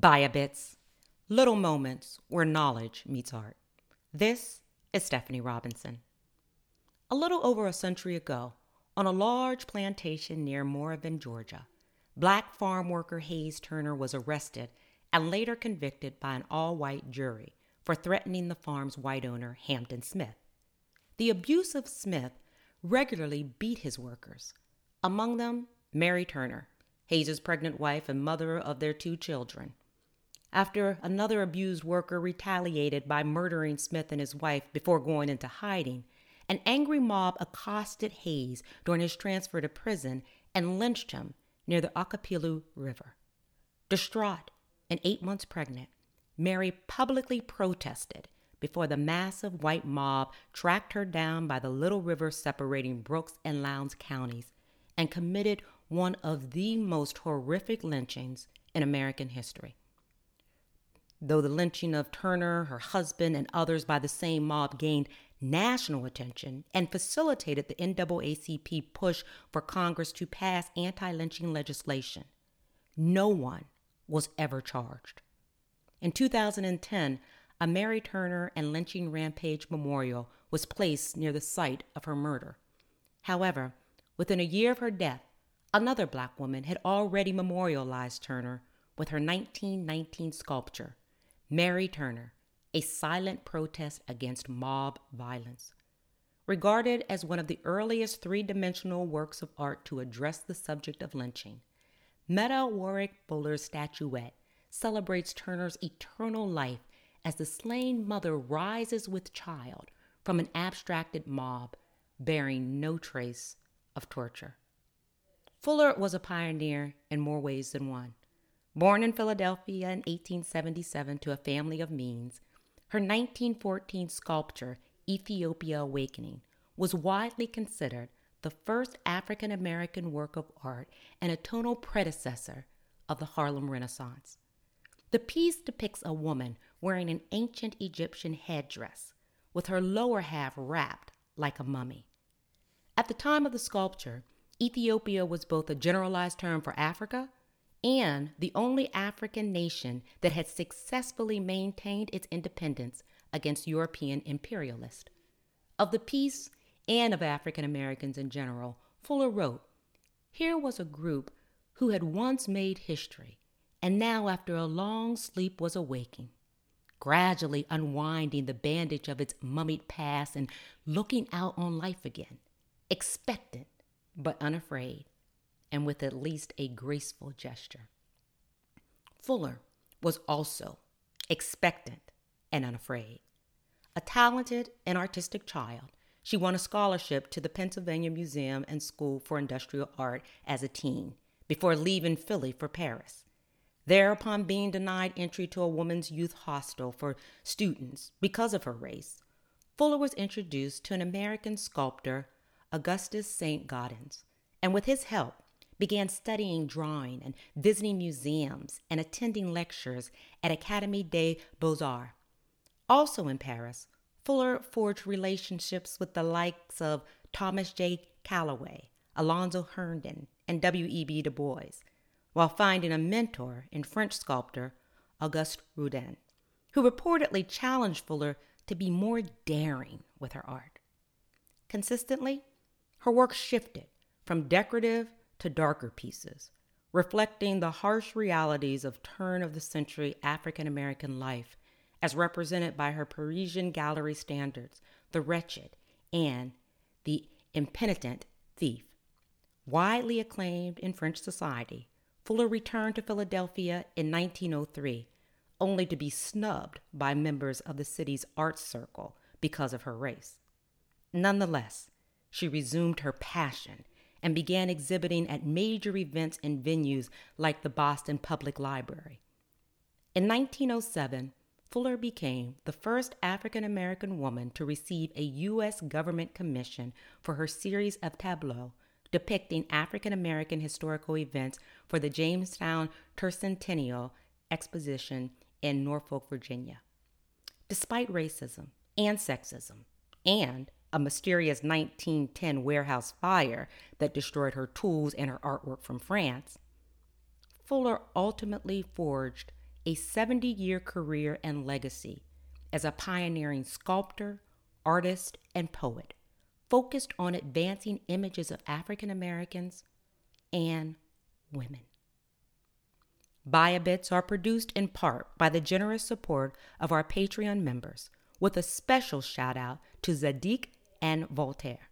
Biobits, little moments where knowledge meets art. This is Stephanie Robinson. A little over a century ago, on a large plantation near Moravin, Georgia, black farm worker Hayes Turner was arrested and later convicted by an all-white jury for threatening the farm's white owner, Hampton Smith. The abusive Smith regularly beat his workers, among them Mary Turner, Hayes' pregnant wife and mother of their two children. After another abused worker retaliated by murdering Smith and his wife before going into hiding, an angry mob accosted Hayes during his transfer to prison and lynched him near the Okapilco River. Distraught and 8 months pregnant, Mary publicly protested before the massive white mob tracked her down by the little river separating Brooks and Lowndes counties and committed one of the most horrific lynchings in American history. Though the lynching of Turner, her husband, and others by the same mob gained national attention and facilitated the NAACP push for Congress to pass anti-lynching legislation, no one was ever charged. In 2010, a Mary Turner and Lynching Rampage Memorial was placed near the site of her murder. However, within a year of her death, another black woman had already memorialized Turner with her 1919 sculpture, Mary Turner, a silent protest against mob violence. Regarded as one of the earliest three-dimensional works of art to address the subject of lynching, Meta Warrick Fuller's statuette celebrates Turner's eternal life as the slain mother rises with child from an abstracted mob bearing no trace of torture. Fuller was a pioneer in more ways than one. Born in Philadelphia in 1877 to a family of means, her 1914 sculpture, Ethiopia Awakening, was widely considered the first African-American work of art and a tonal predecessor of the Harlem Renaissance. The piece depicts a woman wearing an ancient Egyptian headdress, with her lower half wrapped like a mummy. At the time of the sculpture, Ethiopia was both a generalized term for Africa and the only African nation that had successfully maintained its independence against European imperialists. Of the piece and of African Americans in general, Fuller wrote, "Here was a group who had once made history and now after a long sleep was awaking, gradually unwinding the bandage of its mummied past and looking out on life again, expectant but unafraid, and with at least a graceful gesture." Fuller was also expectant and unafraid. A talented and artistic child, she won a scholarship to the Pennsylvania Museum and School for Industrial Art as a teen, before leaving Philly for Paris. Thereupon being denied entry to a woman's youth hostel for students because of her race, Fuller was introduced to an American sculptor, Augustus St. Gaudens, and with his help, began studying drawing and visiting museums and attending lectures at Académie des Beaux-Arts. Also in Paris, Fuller forged relationships with the likes of Thomas J. Calloway, Alonzo Herndon, and W.E.B. Du Bois, while finding a mentor in French sculptor Auguste Rodin, who reportedly challenged Fuller to be more daring with her art. Consistently, her work shifted from decorative to darker pieces, reflecting the harsh realities of turn-of-the-century African-American life as represented by her Parisian gallery standards, the wretched and the impenitent thief. Widely acclaimed in French society, Fuller returned to Philadelphia in 1903, only to be snubbed by members of the city's art circle because of her race. Nonetheless, she resumed her passion and began exhibiting at major events and venues like the Boston Public Library. In 1907, Fuller became the first African-American woman to receive a U.S. government commission for her series of tableaux depicting African-American historical events for the Jamestown Tercentennial Exposition in Norfolk, Virginia. Despite racism and sexism and a mysterious 1910 warehouse fire that destroyed her tools and her artwork from France, Fuller ultimately forged a 70-year career and legacy as a pioneering sculptor, artist, and poet, focused on advancing images of African Americans and women. Biobits are produced in part by the generous support of our Patreon members, with a special shout out to Zadik and Voltaire.